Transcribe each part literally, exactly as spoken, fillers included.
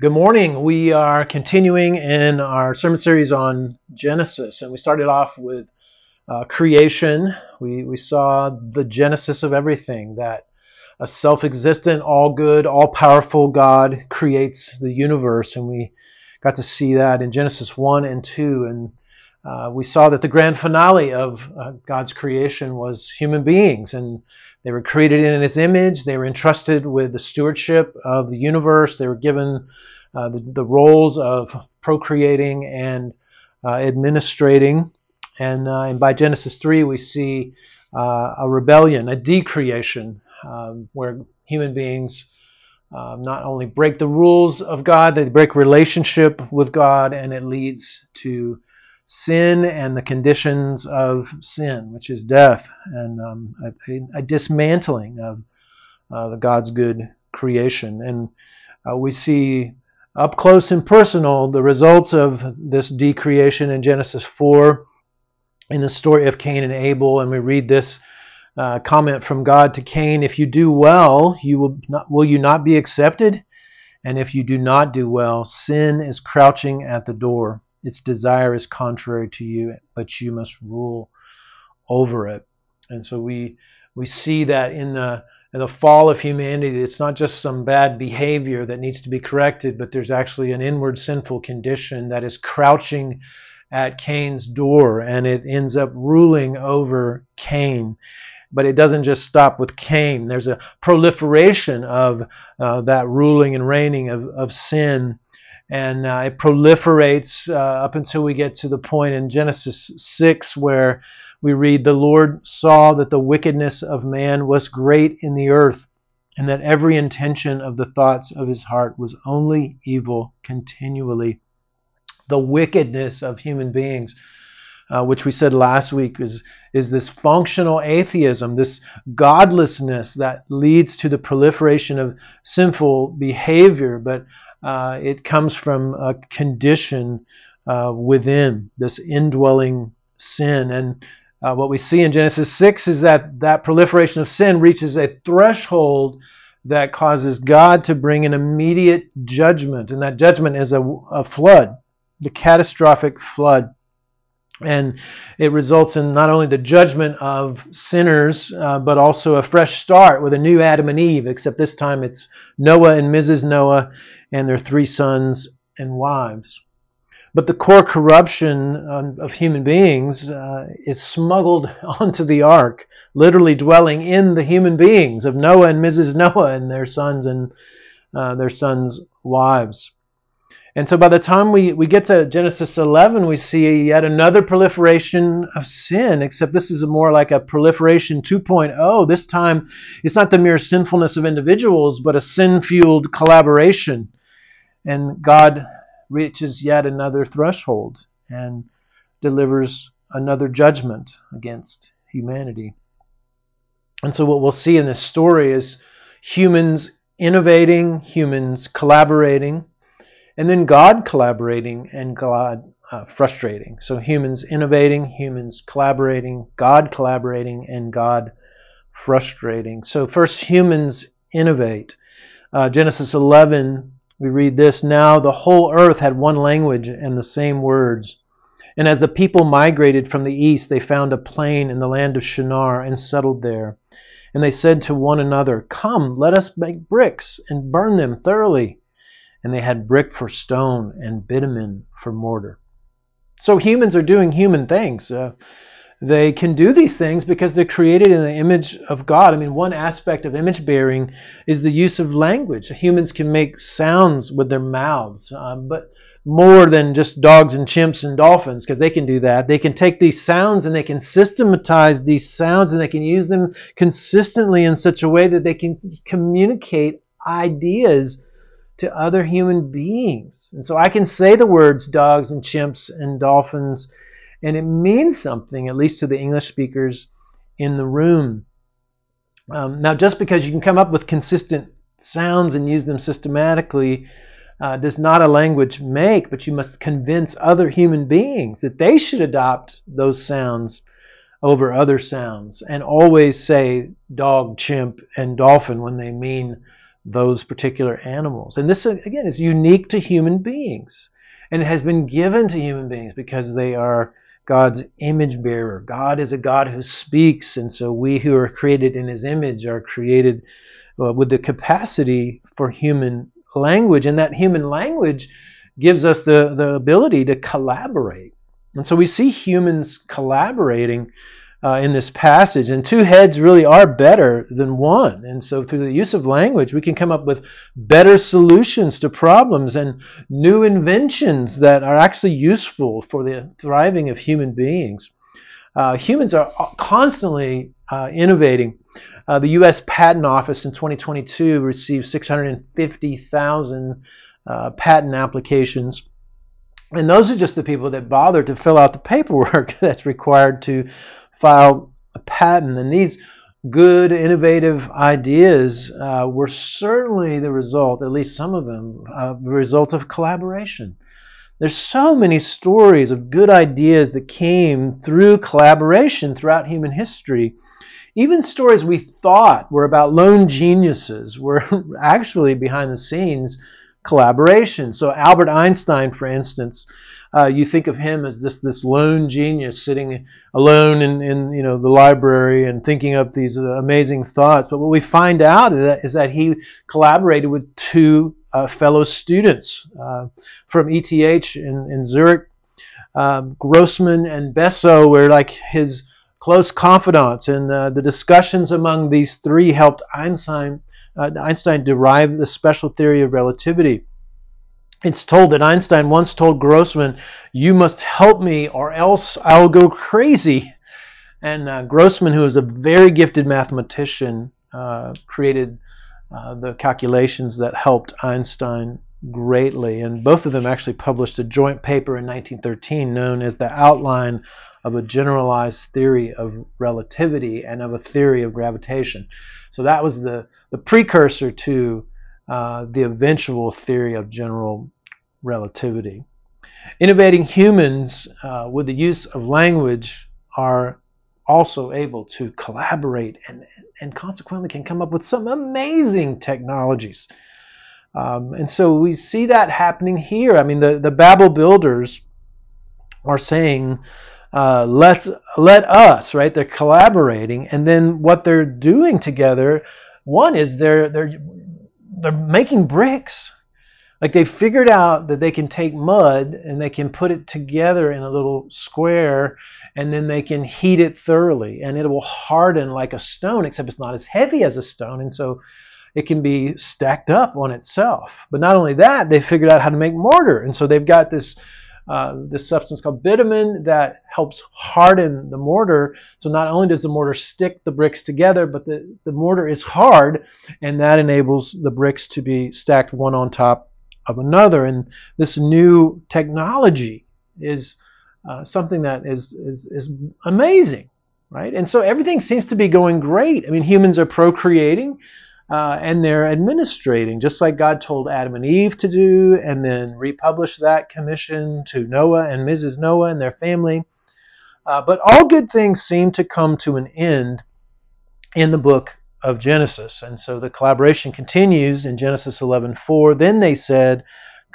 Good morning. We are continuing in our sermon series on Genesis, and we started off with uh, creation. We, we saw the genesis of everything, that a self-existent, all-good, all-powerful God creates the universe, and we got to see that in Genesis one and two. And uh, we saw that the grand finale of uh, God's creation was human beings, and they were created in His image. They were entrusted with the stewardship of the universe. They were given uh, the, the roles of procreating and uh, administrating. And, uh, and by Genesis three, we see uh, a rebellion, a decreation, um, where human beings um, not only break the rules of God, they break relationship with God, and it leads to sin and the conditions of sin, which is death, and um, a, a dismantling of uh, the God's good creation. And uh, we see up close and personal the results of this decreation in Genesis four in the story of Cain and Abel. And we read this uh, comment from God to Cain: "If you do well, you will not, will you not be accepted? And if you do not do well, sin is crouching at the door. Its desire is contrary to you, but you must rule over it." And so we we see that in the in the fall of humanity, it's not just some bad behavior that needs to be corrected, but there's actually an inward sinful condition that is crouching at Cain's door, and it ends up ruling over Cain. But it doesn't just stop with Cain. There's a proliferation of uh, that ruling and reigning of, of sin. And uh, it proliferates uh, up until we get to the point in Genesis six where we read, "The Lord saw that the wickedness of man was great in the earth, and that every intention of the thoughts of his heart was only evil continually." The wickedness of human beings, uh, which we said last week, is, is this functional atheism, this godlessness that leads to the proliferation of sinful behavior. But Uh, it comes from a condition uh, within, this indwelling sin. And uh, what we see in Genesis six is that that proliferation of sin reaches a threshold that causes God to bring an immediate judgment. And that judgment is a, a flood, the catastrophic flood. And it results in not only the judgment of sinners, uh, but also a fresh start with a new Adam and Eve, except this time it's Noah and Missus Noah and their three sons and wives. But the core corruption um, of human beings uh, is smuggled onto the ark, literally dwelling in the human beings of Noah and Missus Noah and their sons and uh, their sons' wives. And so by the time we, we get to Genesis eleven, we see yet another proliferation of sin, except this is more like a proliferation two point oh. This time, it's not the mere sinfulness of individuals, but a sin-fueled collaboration. And God reaches yet another threshold and delivers another judgment against humanity. And so what we'll see in this story is humans innovating, humans collaborating, and then God collaborating and God uh, frustrating. So humans innovating, humans collaborating, God collaborating, and God frustrating. So first, humans innovate. Uh, Genesis eleven, we read this: "Now the whole earth had one language and the same words. And as the people migrated from the east, they found a plain in the land of Shinar and settled there. And they said to one another, 'Come, let us make bricks and burn them thoroughly.' And they had brick for stone and bitumen for mortar." So humans are doing human things. Uh, they can do these things because they're created in the image of God. I mean, one aspect of image bearing is the use of language. Humans can make sounds with their mouths, um, but more than just dogs and chimps and dolphins, because they can do that. They can take these sounds and they can systematize these sounds, and they can use them consistently in such a way that they can communicate ideas to other human beings. And so I can say the words dogs and chimps and dolphins, and it means something, at least to the English speakers in the room. Um, now, just because you can come up with consistent sounds and use them systematically uh, does not a language make, but you must convince other human beings that they should adopt those sounds over other sounds, and always say dog, chimp, and dolphin when they mean those particular animals. And this, again, is unique to human beings. And it has been given to human beings because they are God's image bearer. God is a God who speaks. And so we who are created in his image are created uh, with the capacity for human language. And that human language gives us the, the ability to collaborate. And so we see humans collaborating Uh, in this passage, and two heads really are better than one. And so through the use of language, we can come up with better solutions to problems and new inventions that are actually useful for the thriving of human beings. Uh, humans are constantly uh, innovating. Uh, the U S Patent Office in twenty twenty-two received six hundred fifty thousand uh, patent applications. And those are just the people that bother to fill out the paperwork that's required to file a patent. And these good, innovative ideas uh, were certainly the result, at least some of them, uh, the result of collaboration. There's so many stories of good ideas that came through collaboration throughout human history. Even stories we thought were about lone geniuses were actually, behind the scenes, collaboration. So Albert Einstein, for instance, Uh, you think of him as this this lone genius sitting alone in, in you know the library and thinking up these uh, amazing thoughts. But what we find out is that, is that he collaborated with two uh, fellow students uh, from E T H in, in Zurich. Um, Grossman and Besso were like his close confidants, and uh, the discussions among these three helped Einstein uh, Einstein derive the special theory of relativity. It's told that Einstein once told Grossman, "You must help me or else I'll go crazy." And uh, Grossman, who was a very gifted mathematician, uh, created uh, the calculations that helped Einstein greatly. And both of them actually published a joint paper in nineteen thirteen known as the Outline of a Generalized Theory of Relativity and of a Theory of Gravitation. So that was the, the precursor to Uh, the eventual theory of general relativity. Innovating humans uh, with the use of language are also able to collaborate and, and consequently can come up with some amazing technologies. Um, and so we see that happening here. I mean, the, the Babel builders are saying, uh, let's, let us, right? They're collaborating. And then what they're doing together, one is they're they're... they're making bricks. Like, they figured out that they can take mud and they can put it together in a little square, and then they can heat it thoroughly and it will harden like a stone, except it's not as heavy as a stone, and so it can be stacked up on itself. But not only that, they figured out how to make mortar, and so they've got this uh, this substance called bitumen that helps harden the mortar. So not only does the mortar stick the bricks together, but the, the mortar is hard, and that enables the bricks to be stacked one on top of another. And this new technology is uh, something that is, is, is amazing, right? And so everything seems to be going great. I mean, humans are procreating. Uh, and they're administrating, just like God told Adam and Eve to do, and then republished that commission to Noah and Missus Noah and their family. Uh, but all good things seem to come to an end in the book of Genesis. And so the collaboration continues in Genesis eleven four. "Then they said,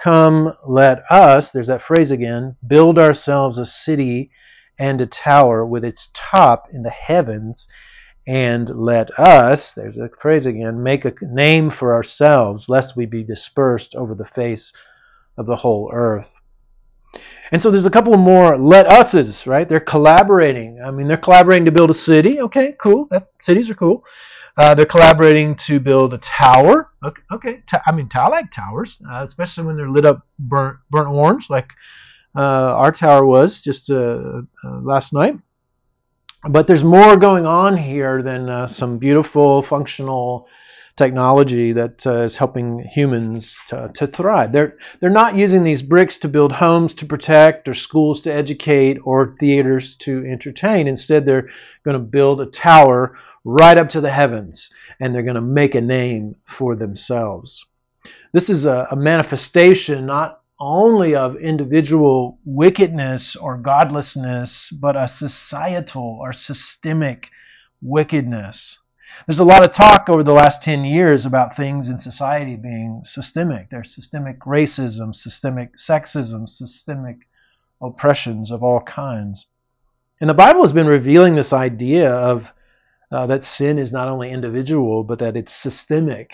'Come, let us,'" there's that phrase again, "build ourselves a city and a tower with its top in the heavens, and let us," there's a phrase again, "make a name for ourselves, lest we be dispersed over the face of the whole earth." And so there's a couple more "let us"s, right? They're collaborating. I mean, they're collaborating to build a city. Okay, cool. That's, cities are cool. Uh, they're collaborating to build a tower. Okay, okay. Ta- I mean, I like towers, uh, especially when they're lit up burnt, burnt orange, like uh, our tower was just uh, uh, last night. But there's more going on here than uh, some beautiful, functional technology that uh, is helping humans to, to thrive. They're, they're not using these bricks to build homes to protect or schools to educate or theaters to entertain. Instead, they're going to build a tower right up to the heavens, and they're going to make a name for themselves. This is a, a manifestation not only of individual wickedness or godlessness, but a societal or systemic wickedness. There's a lot of talk over the last ten years about things in society being systemic. There's systemic racism, systemic sexism, systemic oppressions of all kinds. And the Bible has been revealing this idea of uh, that sin is not only individual, but that it's systemic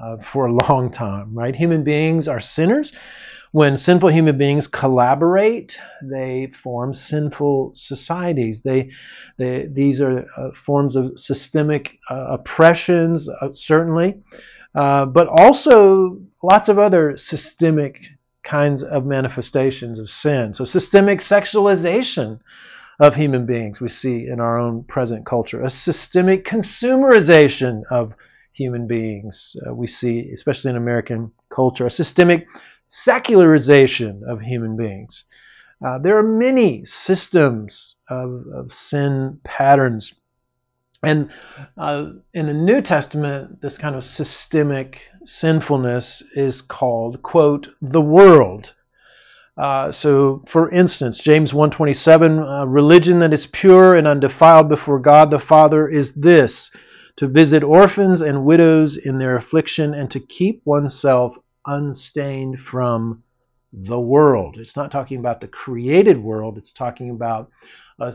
uh, for a long time, right? Human beings are sinners. When sinful human beings collaborate, they form sinful societies. They, they these are uh, forms of systemic uh, oppressions, uh, certainly, uh, but also lots of other systemic kinds of manifestations of sin. So systemic sexualization of human beings we see in our own present culture. A systemic consumerization of human beings uh, we see, especially in American culture. A systemic secularization of human beings. Uh, there are many systems of, of sin patterns. And uh, in the New Testament, this kind of systemic sinfulness is called, quote, the world. Uh, so, for instance, James one twenty-seven, uh, religion that is pure and undefiled before God the Father is this, to visit orphans and widows in their affliction and to keep oneself unstained from the world. It's not talking about the created world. It's talking about a,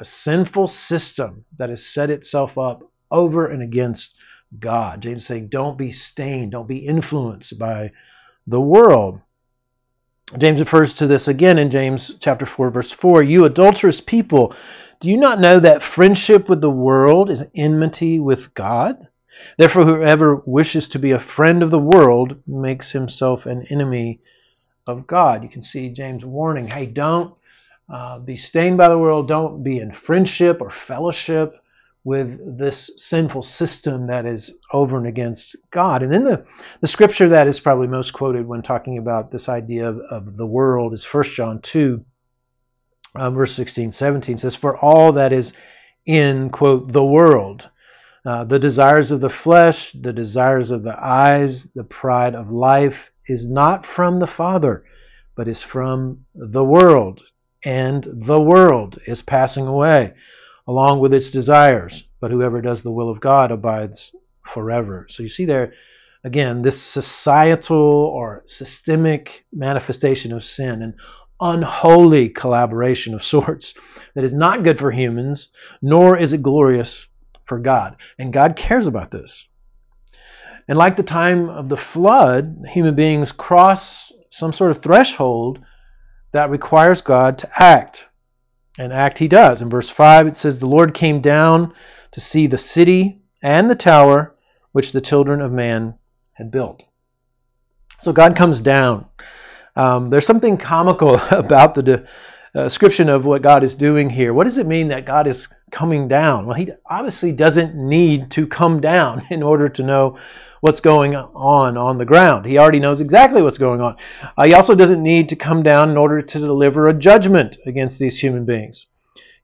a sinful system that has set itself up over and against God. James is saying, don't be stained. Don't be influenced by the world. James refers to this again in James chapter four, verse four. You adulterous people, do you not know that friendship with the world is enmity with God? Therefore, whoever wishes to be a friend of the world makes himself an enemy of God. You can see James warning, hey, don't uh, be stained by the world. Don't be in friendship or fellowship with this sinful system that is over and against God. And then the, the scripture that is probably most quoted when talking about this idea of, of the world is First John two, uh, verse sixteen, seventeen. It says, for all that is in, quote, the world, Uh, the desires of the flesh, the desires of the eyes, the pride of life is not from the Father, but is from the world. And the world is passing away along with its desires. But whoever does the will of God abides forever. So you see there, again, this societal or systemic manifestation of sin and unholy collaboration of sorts that is not good for humans, nor is it glorious for God. And God cares about this. And like the time of the flood, human beings cross some sort of threshold that requires God to act. And act he does. In verse five, it says, the Lord came down to see the city and the tower which the children of man had built. So God comes down. Um, there's something comical about the de- Uh, description of what God is doing here. What does it mean that God is coming down? Well, he obviously doesn't need to come down in order to know what's going on on the ground. He already knows exactly what's going on. Uh, he also doesn't need to come down in order to deliver a judgment against these human beings.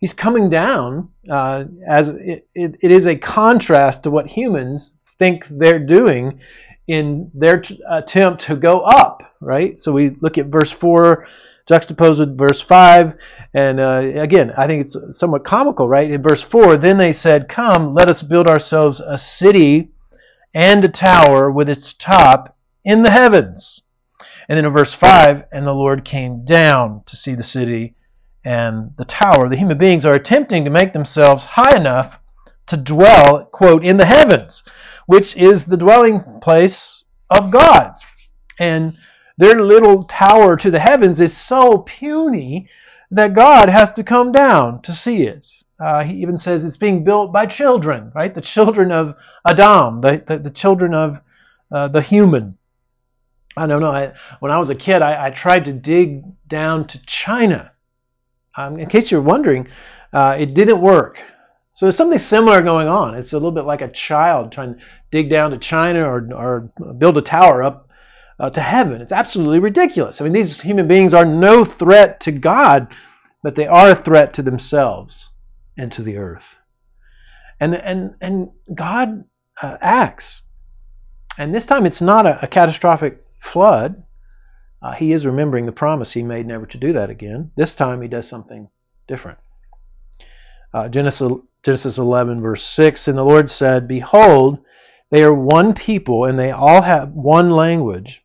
He's coming down uh, as it, it, it is a contrast to what humans think they're doing in their t- attempt to go up, right? So we look at verse four, juxtaposed with verse five, and uh, again, I think it's somewhat comical, right? In verse four, then they said, come, let us build ourselves a city and a tower with its top in the heavens. And then in verse five, and the Lord came down to see the city and the tower. The human beings are attempting to make themselves high enough to dwell, quote, in the heavens, which is the dwelling place of God. And their little tower to the heavens is so puny that God has to come down to see it. Uh, he even says it's being built by children, right? The children of Adam, the, the, the children of uh, the human. I don't know. I, when I was a kid, I, I tried to dig down to China. Um, in case you're wondering, uh, it didn't work. So there's something similar going on. It's a little bit like a child trying to dig down to China or, or build a tower up Uh, to heaven. It's absolutely ridiculous. I mean, these human beings are no threat to God, but they are a threat to themselves and to the earth. And and and God uh, acts. And this time it's not a, a catastrophic flood. Uh, he is remembering the promise he made never to do that again. This time he does something different. uh, Genesis, Genesis eleven, verse six, and the Lord said, "Behold, they are one people, and they all have one language,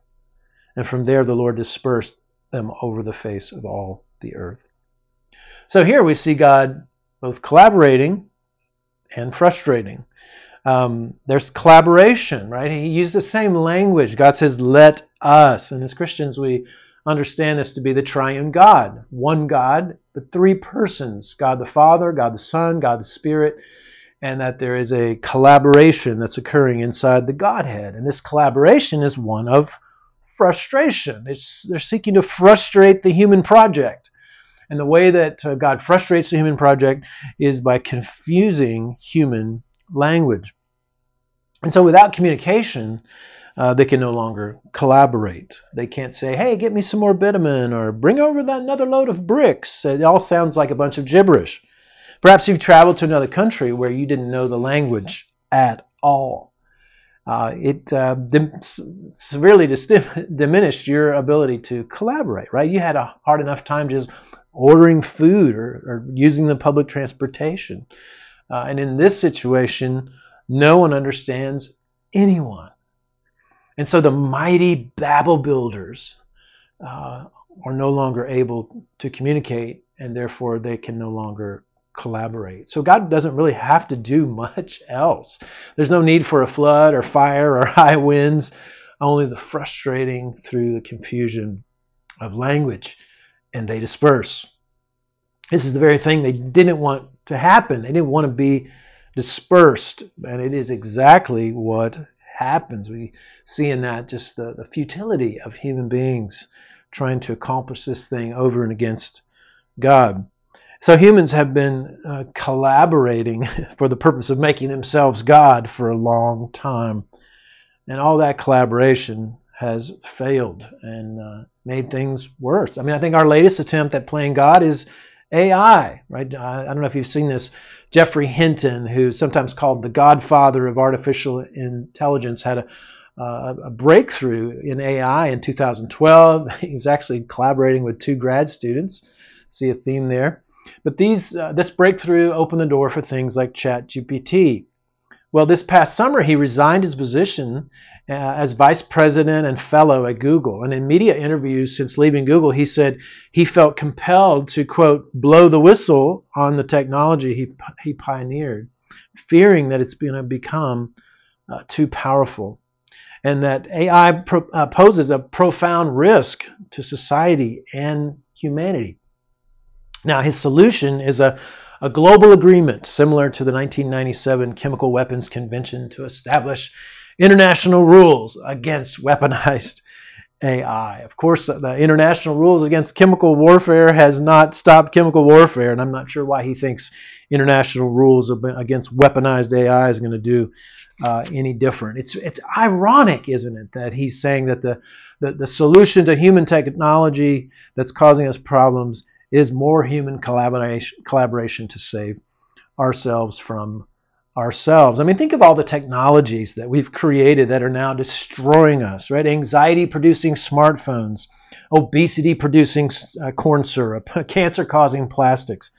and from there the Lord dispersed them over the face of all the earth. So here we see God both collaborating and frustrating. Um, there's collaboration, right? He used the same language. God says, "Let us." And as Christians, we understand this to be the triune God, one God, but three persons: God the Father, God the Son, God the Spirit, and that there is a collaboration that's occurring inside the Godhead. And this collaboration is one of frustration. It's, they're seeking to frustrate the human project. And the way that uh, God frustrates the human project is by confusing human language. And so without communication, uh, they can no longer collaborate. They can't say, "Hey, get me some more bitumen," or "Bring over another load of bricks." It all sounds like a bunch of gibberish. Perhaps you've traveled to another country where you didn't know the language at all. Uh, it uh, dim- severely dis- diminished your ability to collaborate, right? You had a hard enough time just ordering food or, or using the public transportation. Uh, and in this situation, no one understands anyone. And so the mighty Babel builders uh, are no longer able to communicate, and therefore they can no longer collaborate. So God doesn't really have to do much else. There's no need for a flood or fire or high winds, only the frustrating through the confusion of language. And they disperse. This is the very thing they didn't want to happen. They didn't want to be dispersed. And it is exactly what happens. We see in that just the, the futility of human beings trying to accomplish this thing over and against God. So humans have been uh, collaborating for the purpose of making themselves God for a long time. And all that collaboration has failed and uh, made things worse. I mean, I think our latest attempt at playing God is A I, right? I, I don't know if you've seen this. Geoffrey Hinton, who's sometimes called the godfather of artificial intelligence, had a, uh, a breakthrough in A I in two thousand twelve. He was actually collaborating with two grad students. See a theme there. But these uh, this breakthrough opened the door for things like ChatGPT. Well, this past summer, he resigned his position uh, as vice president and fellow at Google. And in media interviews since leaving Google, he said he felt compelled to, quote, blow the whistle on the technology he he pioneered, fearing that it's going to become uh, too powerful, and that A I pro- uh, poses a profound risk to society and humanity. Now, his solution is a A global agreement similar to the nineteen ninety-seven Chemical Weapons Convention to establish international rules against weaponized A I. Of course, the international rules against chemical warfare has not stopped chemical warfare, and I'm not sure why he thinks international rules against weaponized A I is going to do uh, any different. It's it's ironic, isn't it, that he's saying that the, the, the solution to human technology that's causing us problems is more human collaboration, collaboration to save ourselves from ourselves. I mean, think of all the technologies that we've created that are now destroying us, right? Anxiety-producing smartphones, obesity-producing uh, corn syrup, cancer-causing plastics,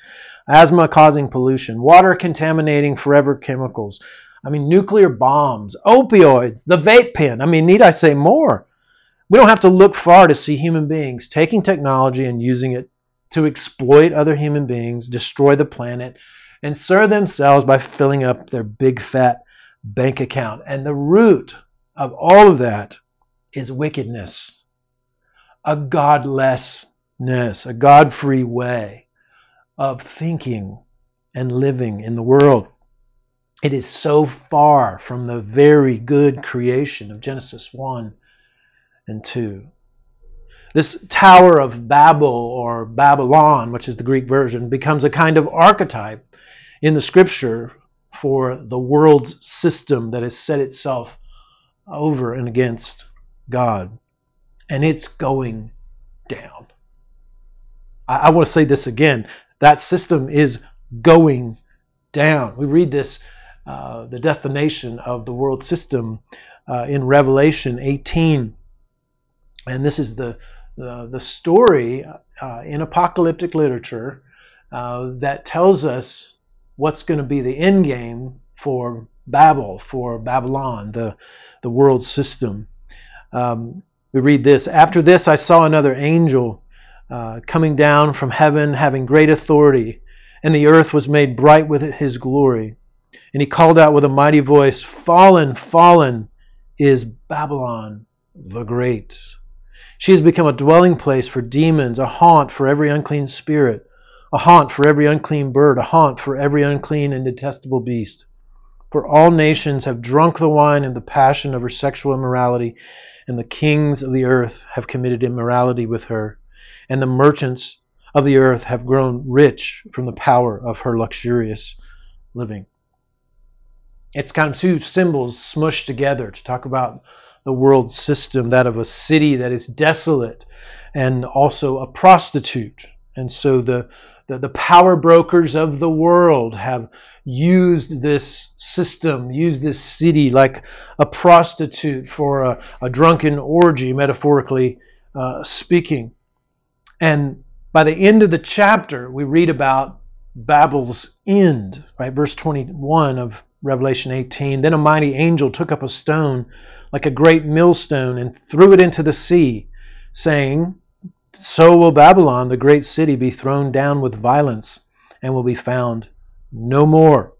asthma-causing pollution, water-contaminating forever chemicals. I mean, nuclear bombs, opioids, the vape pen. I mean, need I say more? We don't have to look far to see human beings taking technology and using it to exploit other human beings, destroy the planet, and serve themselves by filling up their big fat bank account. And the root of all of that is wickedness, a godlessness, a God-free way of thinking and living in the world. It is so far from the very good creation of Genesis one and two. This Tower of Babel, or Babylon, which is the Greek version, becomes a kind of archetype in the scripture for the world's system that has set itself over and against God. And it's going down. I, I want to say this again. That system is going down. We read this, uh, the destination of the world system uh, in Revelation eighteen. And this is the, the, the story uh, in apocalyptic literature uh, that tells us what's going to be the end game for Babel, for Babylon, the, the world system. Um, we read this, "After this I saw another angel uh, coming down from heaven, having great authority, and the earth was made bright with his glory. And he called out with a mighty voice, 'Fallen, fallen is Babylon the Great. She has become a dwelling place for demons, a haunt for every unclean spirit, a haunt for every unclean bird, a haunt for every unclean and detestable beast. For all nations have drunk the wine and the passion of her sexual immorality, and the kings of the earth have committed immorality with her, and the merchants of the earth have grown rich from the power of her luxurious living.'" It's kind of two symbols smushed together to talk about the world system, that of a city that is desolate and also a prostitute. And so the, the, the power brokers of the world have used this system, used this city like a prostitute for a, a drunken orgy, metaphorically uh, speaking. And by the end of the chapter, we read about Babel's end, right? Verse twenty-one of Revelation eighteen, "Then a mighty angel took up a stone like a great millstone and threw it into the sea, saying, 'So will Babylon, the great city, be thrown down with violence and will be found no more.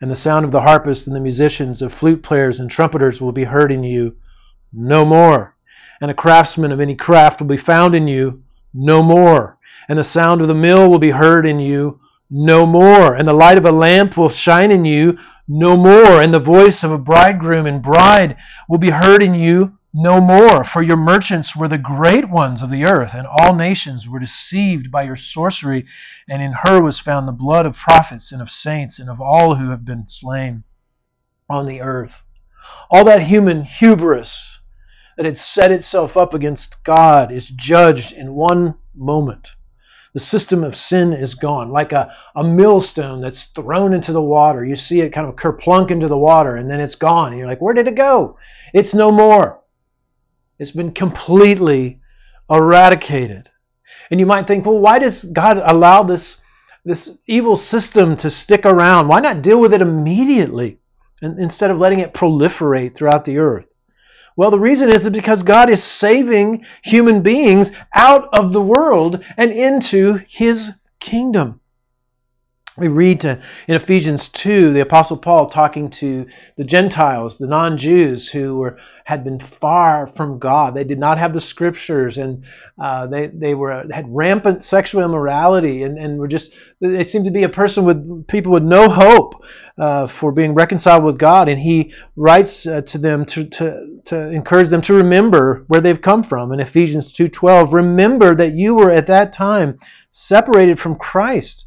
And the sound of the harpists and the musicians, of flute players and trumpeters will be heard in you no more. And a craftsman of any craft will be found in you no more. And the sound of the mill will be heard in you no more. And the light of a lamp will shine in you no more. And the voice of a bridegroom and bride will be heard in you no more. For your merchants were the great ones of the earth, and all nations were deceived by your sorcery, and in her was found the blood of prophets and of saints and of all who have been slain on the earth.'" All that human hubris that had set itself up against God is judged in one moment. The system of sin is gone, like a, a millstone that's thrown into the water. You see it kind of kerplunk into the water, and then it's gone. And you're like, where did it go? It's no more. It's been completely eradicated. And you might think, well, why does God allow this, this evil system to stick around? Why not deal with it immediately instead of letting it proliferate throughout the earth? Well, the reason is because God is saving human beings out of the world and into His kingdom. We read to, in Ephesians two, the Apostle Paul talking to the Gentiles, the non-Jews who were, had been far from God. They did not have the Scriptures, and uh, they they were had rampant sexual immorality, and, and were just they seemed to be a person with people with no hope uh, for being reconciled with God. And he writes uh, to them to, to to encourage them to remember where they've come from. In Ephesians two twelve, "Remember that you were at that time separated from Christ,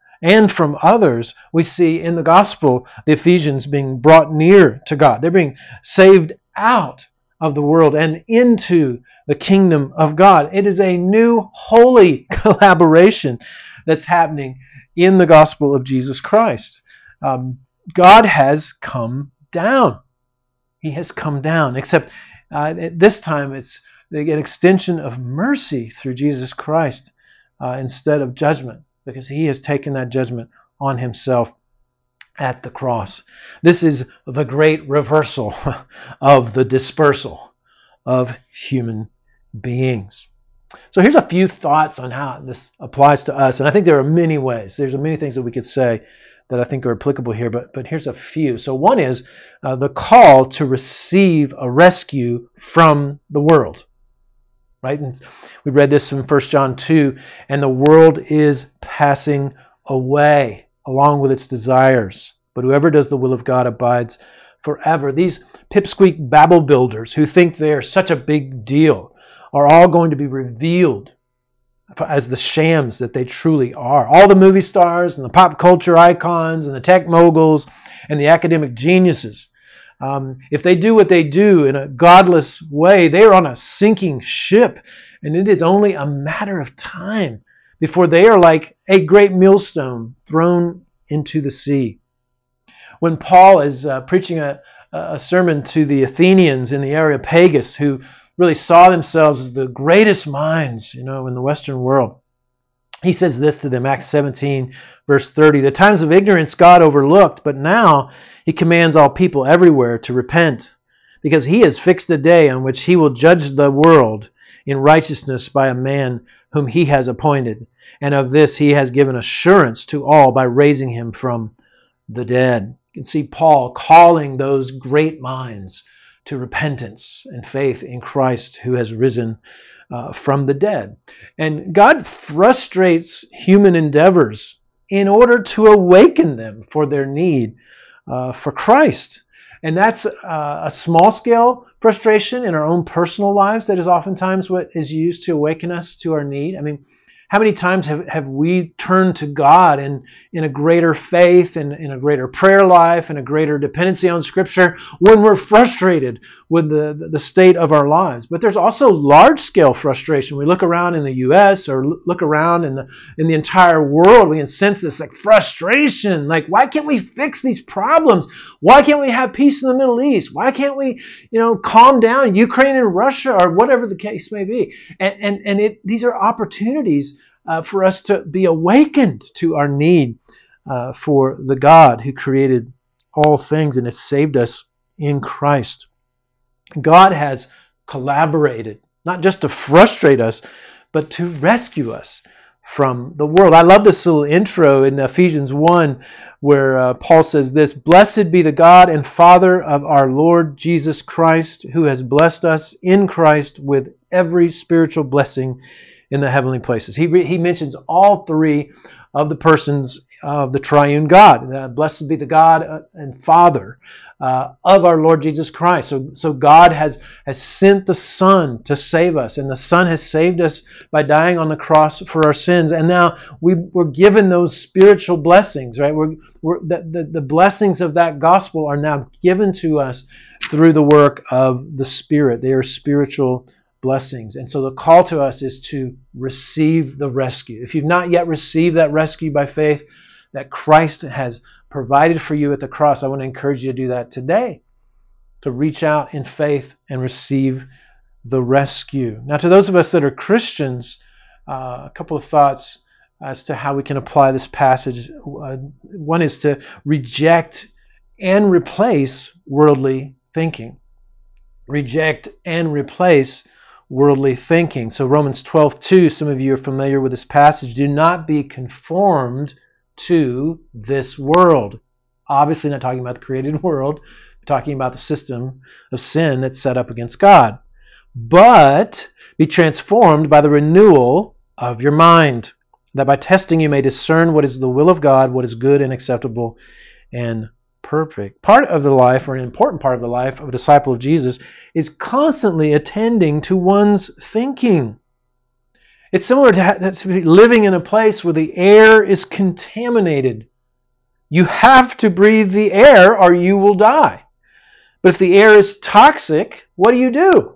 and from others, we see in the gospel the Ephesians being brought near to God. They're being saved out of the world and into the kingdom of God. It is a new holy collaboration that's happening in the gospel of Jesus Christ. Um, God has come down. He has come down, except uh, at this time it's an extension of mercy through Jesus Christ uh, instead of judgment, because He has taken that judgment on Himself at the cross. This is the great reversal of the dispersal of human beings. So here's a few thoughts on how this applies to us. And I think there are many ways. There's many things that we could say that I think are applicable here, but, but here's a few. So one is uh, the call to receive a rescue from the world. Right? And we read this in First John two, and the world is passing away along with its desires, but whoever does the will of God abides forever. These pipsqueak Babel builders who think they are such a big deal are all going to be revealed as the shams that they truly are. All the movie stars and the pop culture icons and the tech moguls and the academic geniuses, Um, if they do what they do in a godless way, they are on a sinking ship, and it is only a matter of time before they are like a great millstone thrown into the sea. When Paul is uh, preaching a, a sermon to the Athenians in the Areopagus, who really saw themselves as the greatest minds, you know, in the Western world, he says this to them, Acts seventeen, verse thirty, "The times of ignorance God overlooked, but now He commands all people everywhere to repent, because He has fixed a day on which He will judge the world in righteousness by a man whom He has appointed. And of this He has given assurance to all by raising Him from the dead." You can see Paul calling those great minds to repentance and faith in Christ who has risen Uh, from the dead. And God frustrates human endeavors in order to awaken them for their need uh, for Christ. And that's uh, a small-scale frustration in our own personal lives that is oftentimes what is used to awaken us to our need. I mean, how many times have, have we turned to God in, in a greater faith, and in, in a greater prayer life, and a greater dependency on Scripture when we're frustrated with the, the state of our lives? But there's also large-scale frustration. We look around in the U S or look around in the, in the entire world. We can sense this like frustration. Like, why can't we fix these problems? Why can't we have peace in the Middle East? Why can't we, you know, calm down Ukraine and Russia, or whatever the case may be? And, and, and it, these are opportunities Uh, for us to be awakened to our need uh, for the God who created all things and has saved us in Christ. God has collaborated, not just to frustrate us, but to rescue us from the world. I love this little intro in Ephesians one where uh, Paul says this, "Blessed be the God and Father of our Lord Jesus Christ, who has blessed us in Christ with every spiritual blessing in the heavenly places." He, he mentions all three of the persons of the triune God. Uh, blessed be the God and Father uh, of our Lord Jesus Christ. So, so God has, has sent the Son to save us, and the Son has saved us by dying on the cross for our sins. And now we, we're given those spiritual blessings, right? We're, we're, the, the, the blessings of that gospel are now given to us through the work of the Spirit. They are spiritual blessings. And so the call to us is to receive the rescue. If you've not yet received that rescue by faith that Christ has provided for you at the cross, I want to encourage you to do that today, to reach out in faith and receive the rescue. Now, to those of us that are Christians, uh, a couple of thoughts as to how we can apply this passage. Uh, one is to reject and replace worldly thinking. Reject and replace worldly thinking. So Romans twelve two, some of you are familiar with this passage. "Do not be conformed to this world." Obviously not talking about the created world, talking about the system of sin that's set up against God. "But be transformed by the renewal of your mind, that by testing you may discern what is the will of God, what is good and acceptable and perfect." Part of the life, or an important part of the life of a disciple of Jesus, is constantly attending to one's thinking. It's similar to living in a place where the air is contaminated. You have to breathe the air or you will die. But if the air is toxic, what do you do?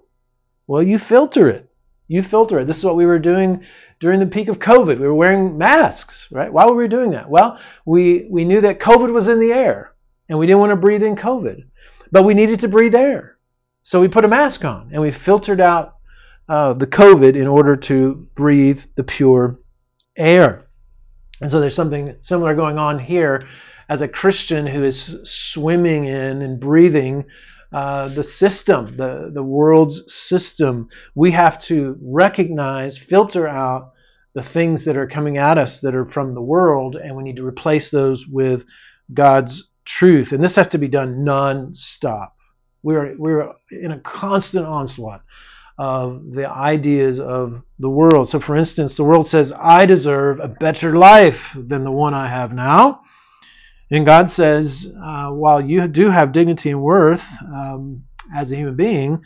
Well, you filter it. You filter it. This is what we were doing during the peak of COVID. We were wearing masks, right? Why were we doing that? Well, we, we knew that COVID was in the air, and we didn't want to breathe in COVID, but we needed to breathe air. So we put a mask on and we filtered out uh, the COVID in order to breathe the pure air. And so there's something similar going on here as a Christian who is swimming in and breathing uh, the system, the, the world's system. We have to recognize, filter out the things that are coming at us that are from the world, and we need to replace those with God's truth. And this has to be done non-stop. We're, we're in a constant onslaught of the ideas of the world. So, for instance, the world says, I deserve a better life than the one I have now. And God says, uh, while you do have dignity and worth um, as a human being,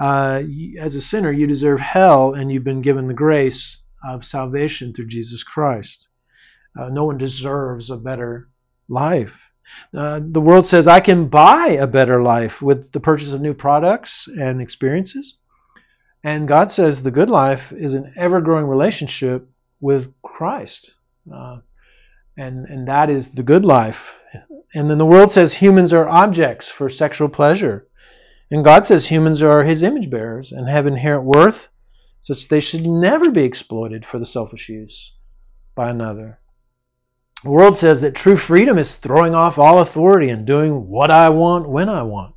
uh, as a sinner, you deserve hell, and you've been given the grace of salvation through Jesus Christ. Uh, no one deserves a better life. Uh, the world says, I can buy a better life with the purchase of new products and experiences. And God says the good life is an ever-growing relationship with Christ. Uh, and, and that is the good life. And then the world says humans are objects for sexual pleasure. And God says humans are his image bearers and have inherent worth, such they should never be exploited for the selfish use by another. The world says that true freedom is throwing off all authority and doing what I want when I want.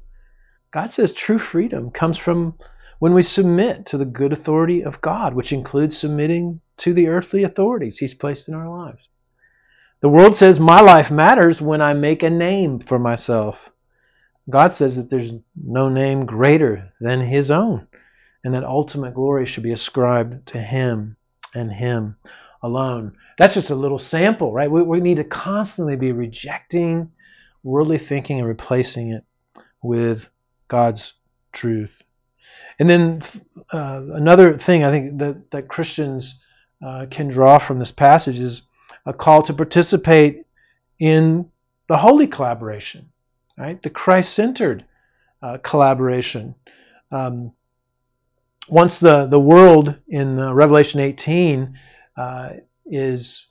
God says true freedom comes from when we submit to the good authority of God, which includes submitting to the earthly authorities he's placed in our lives. The world says my life matters when I make a name for myself. God says that there's no name greater than his own, and that ultimate glory should be ascribed to him and him alone. That's just a little sample, right? We, we need to constantly be rejecting worldly thinking and replacing it with God's truth. And then uh, another thing I think that, that Christians uh, can draw from this passage is a call to participate in the holy collaboration, right? The Christ-centered uh, collaboration. Um, once the, the world in uh, Revelation eighteen uh, is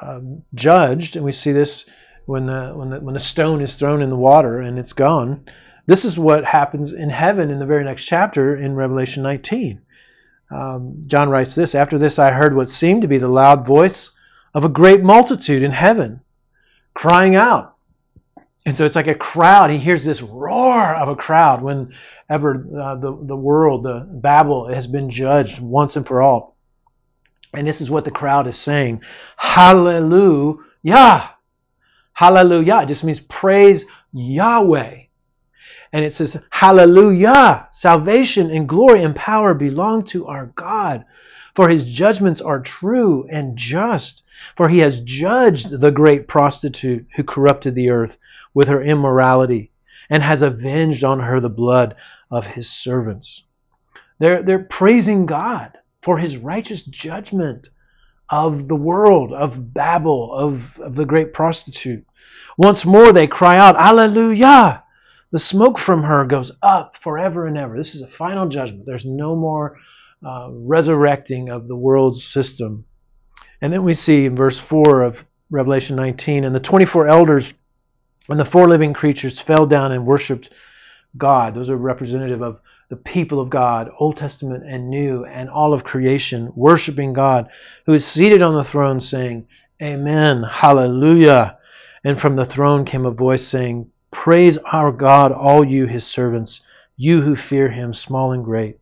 um, judged, and we see this when the, when the when the stone is thrown in the water and it's gone, this is what happens in heaven in the very next chapter in Revelation nineteen. Um, John writes this, after this I heard what seemed to be the loud voice of a great multitude in heaven crying out. And so it's like a crowd. He hears this roar of a crowd whenever uh, the, the world, the Babel, has been judged once and for all. And this is what the crowd is saying. Hallelujah! Hallelujah. It just means praise Yahweh. And it says, hallelujah, salvation and glory and power belong to our God, for his judgments are true and just, for he has judged the great prostitute who corrupted the earth with her immorality and has avenged on her the blood of his servants. They're, they're praising God for his righteous judgment of the world, of Babel, of, of the great prostitute. Once more they cry out, hallelujah. The smoke from her goes up forever and ever. This is a final judgment. There's no more uh, resurrecting of the world's system. And then we see in verse four of Revelation nineteen, and the twenty-four elders and the four living creatures fell down and worshipped God. Those are representative of the people of God, Old Testament and New, and all of creation, worshiping God, who is seated on the throne, saying, Amen, Hallelujah. And from the throne came a voice saying, Praise our God, all you, his servants, you who fear him, small and great.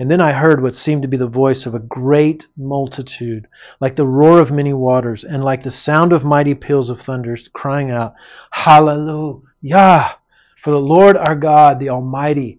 And then I heard what seemed to be the voice of a great multitude, like the roar of many waters, and like the sound of mighty peals of thunders, crying out, Hallelujah! For the Lord our God, the Almighty,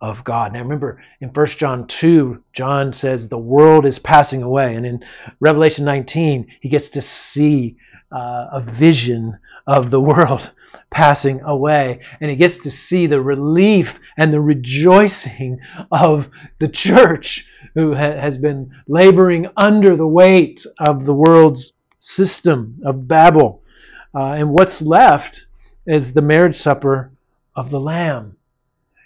of God. Now remember, in First John two, John says the world is passing away. And in Revelation nineteen, he gets to see uh, a vision of the world passing away, and he gets to see the relief and the rejoicing of the church who ha- has been laboring under the weight of the world's system of Babel. Uh, and what's left is the marriage supper of the Lamb.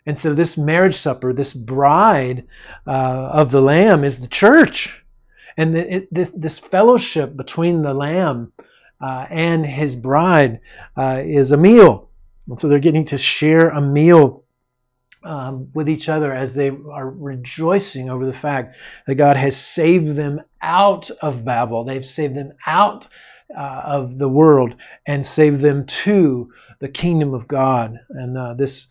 And so this marriage supper, this bride uh, of the Lamb is the church. And the, it, this, this fellowship between the Lamb uh, and his bride uh, is a meal. And so they're getting to share a meal um, with each other as they are rejoicing over the fact that God has saved them out of Babel. They've saved them out uh, of the world and saved them to the kingdom of God and uh, this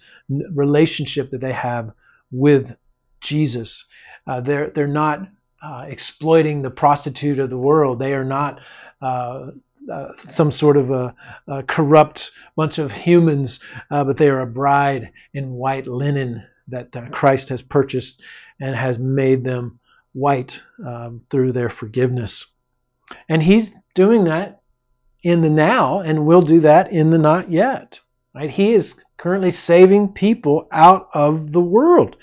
relationship that they have with Jesus. Uh, they're, they're not... Uh, exploiting the prostitute of the world. They are not uh, uh, some sort of a, a corrupt bunch of humans, uh, but they are a bride in white linen that uh, Christ has purchased and has made them white um, through their forgiveness. And he's doing that in the now and will do that in the not yet. Right? He is currently saving people out of the world.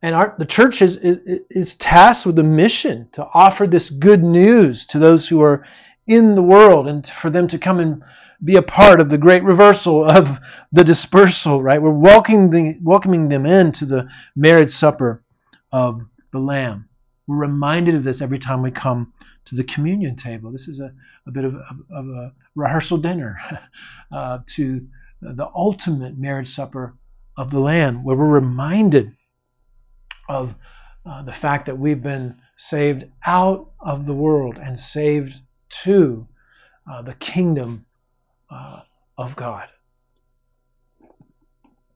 And our, the church is, is, is tasked with the mission to offer this good news to those who are in the world and for them to come and be a part of the great reversal of the dispersal, right? We're welcoming, welcoming them into the marriage supper of the Lamb. We're reminded of this every time we come to the communion table. This is a, a bit of, of a rehearsal dinner uh, to the ultimate marriage supper of the Lamb, where we're reminded of uh, the fact that we've been saved out of the world and saved to uh, the kingdom uh, of God.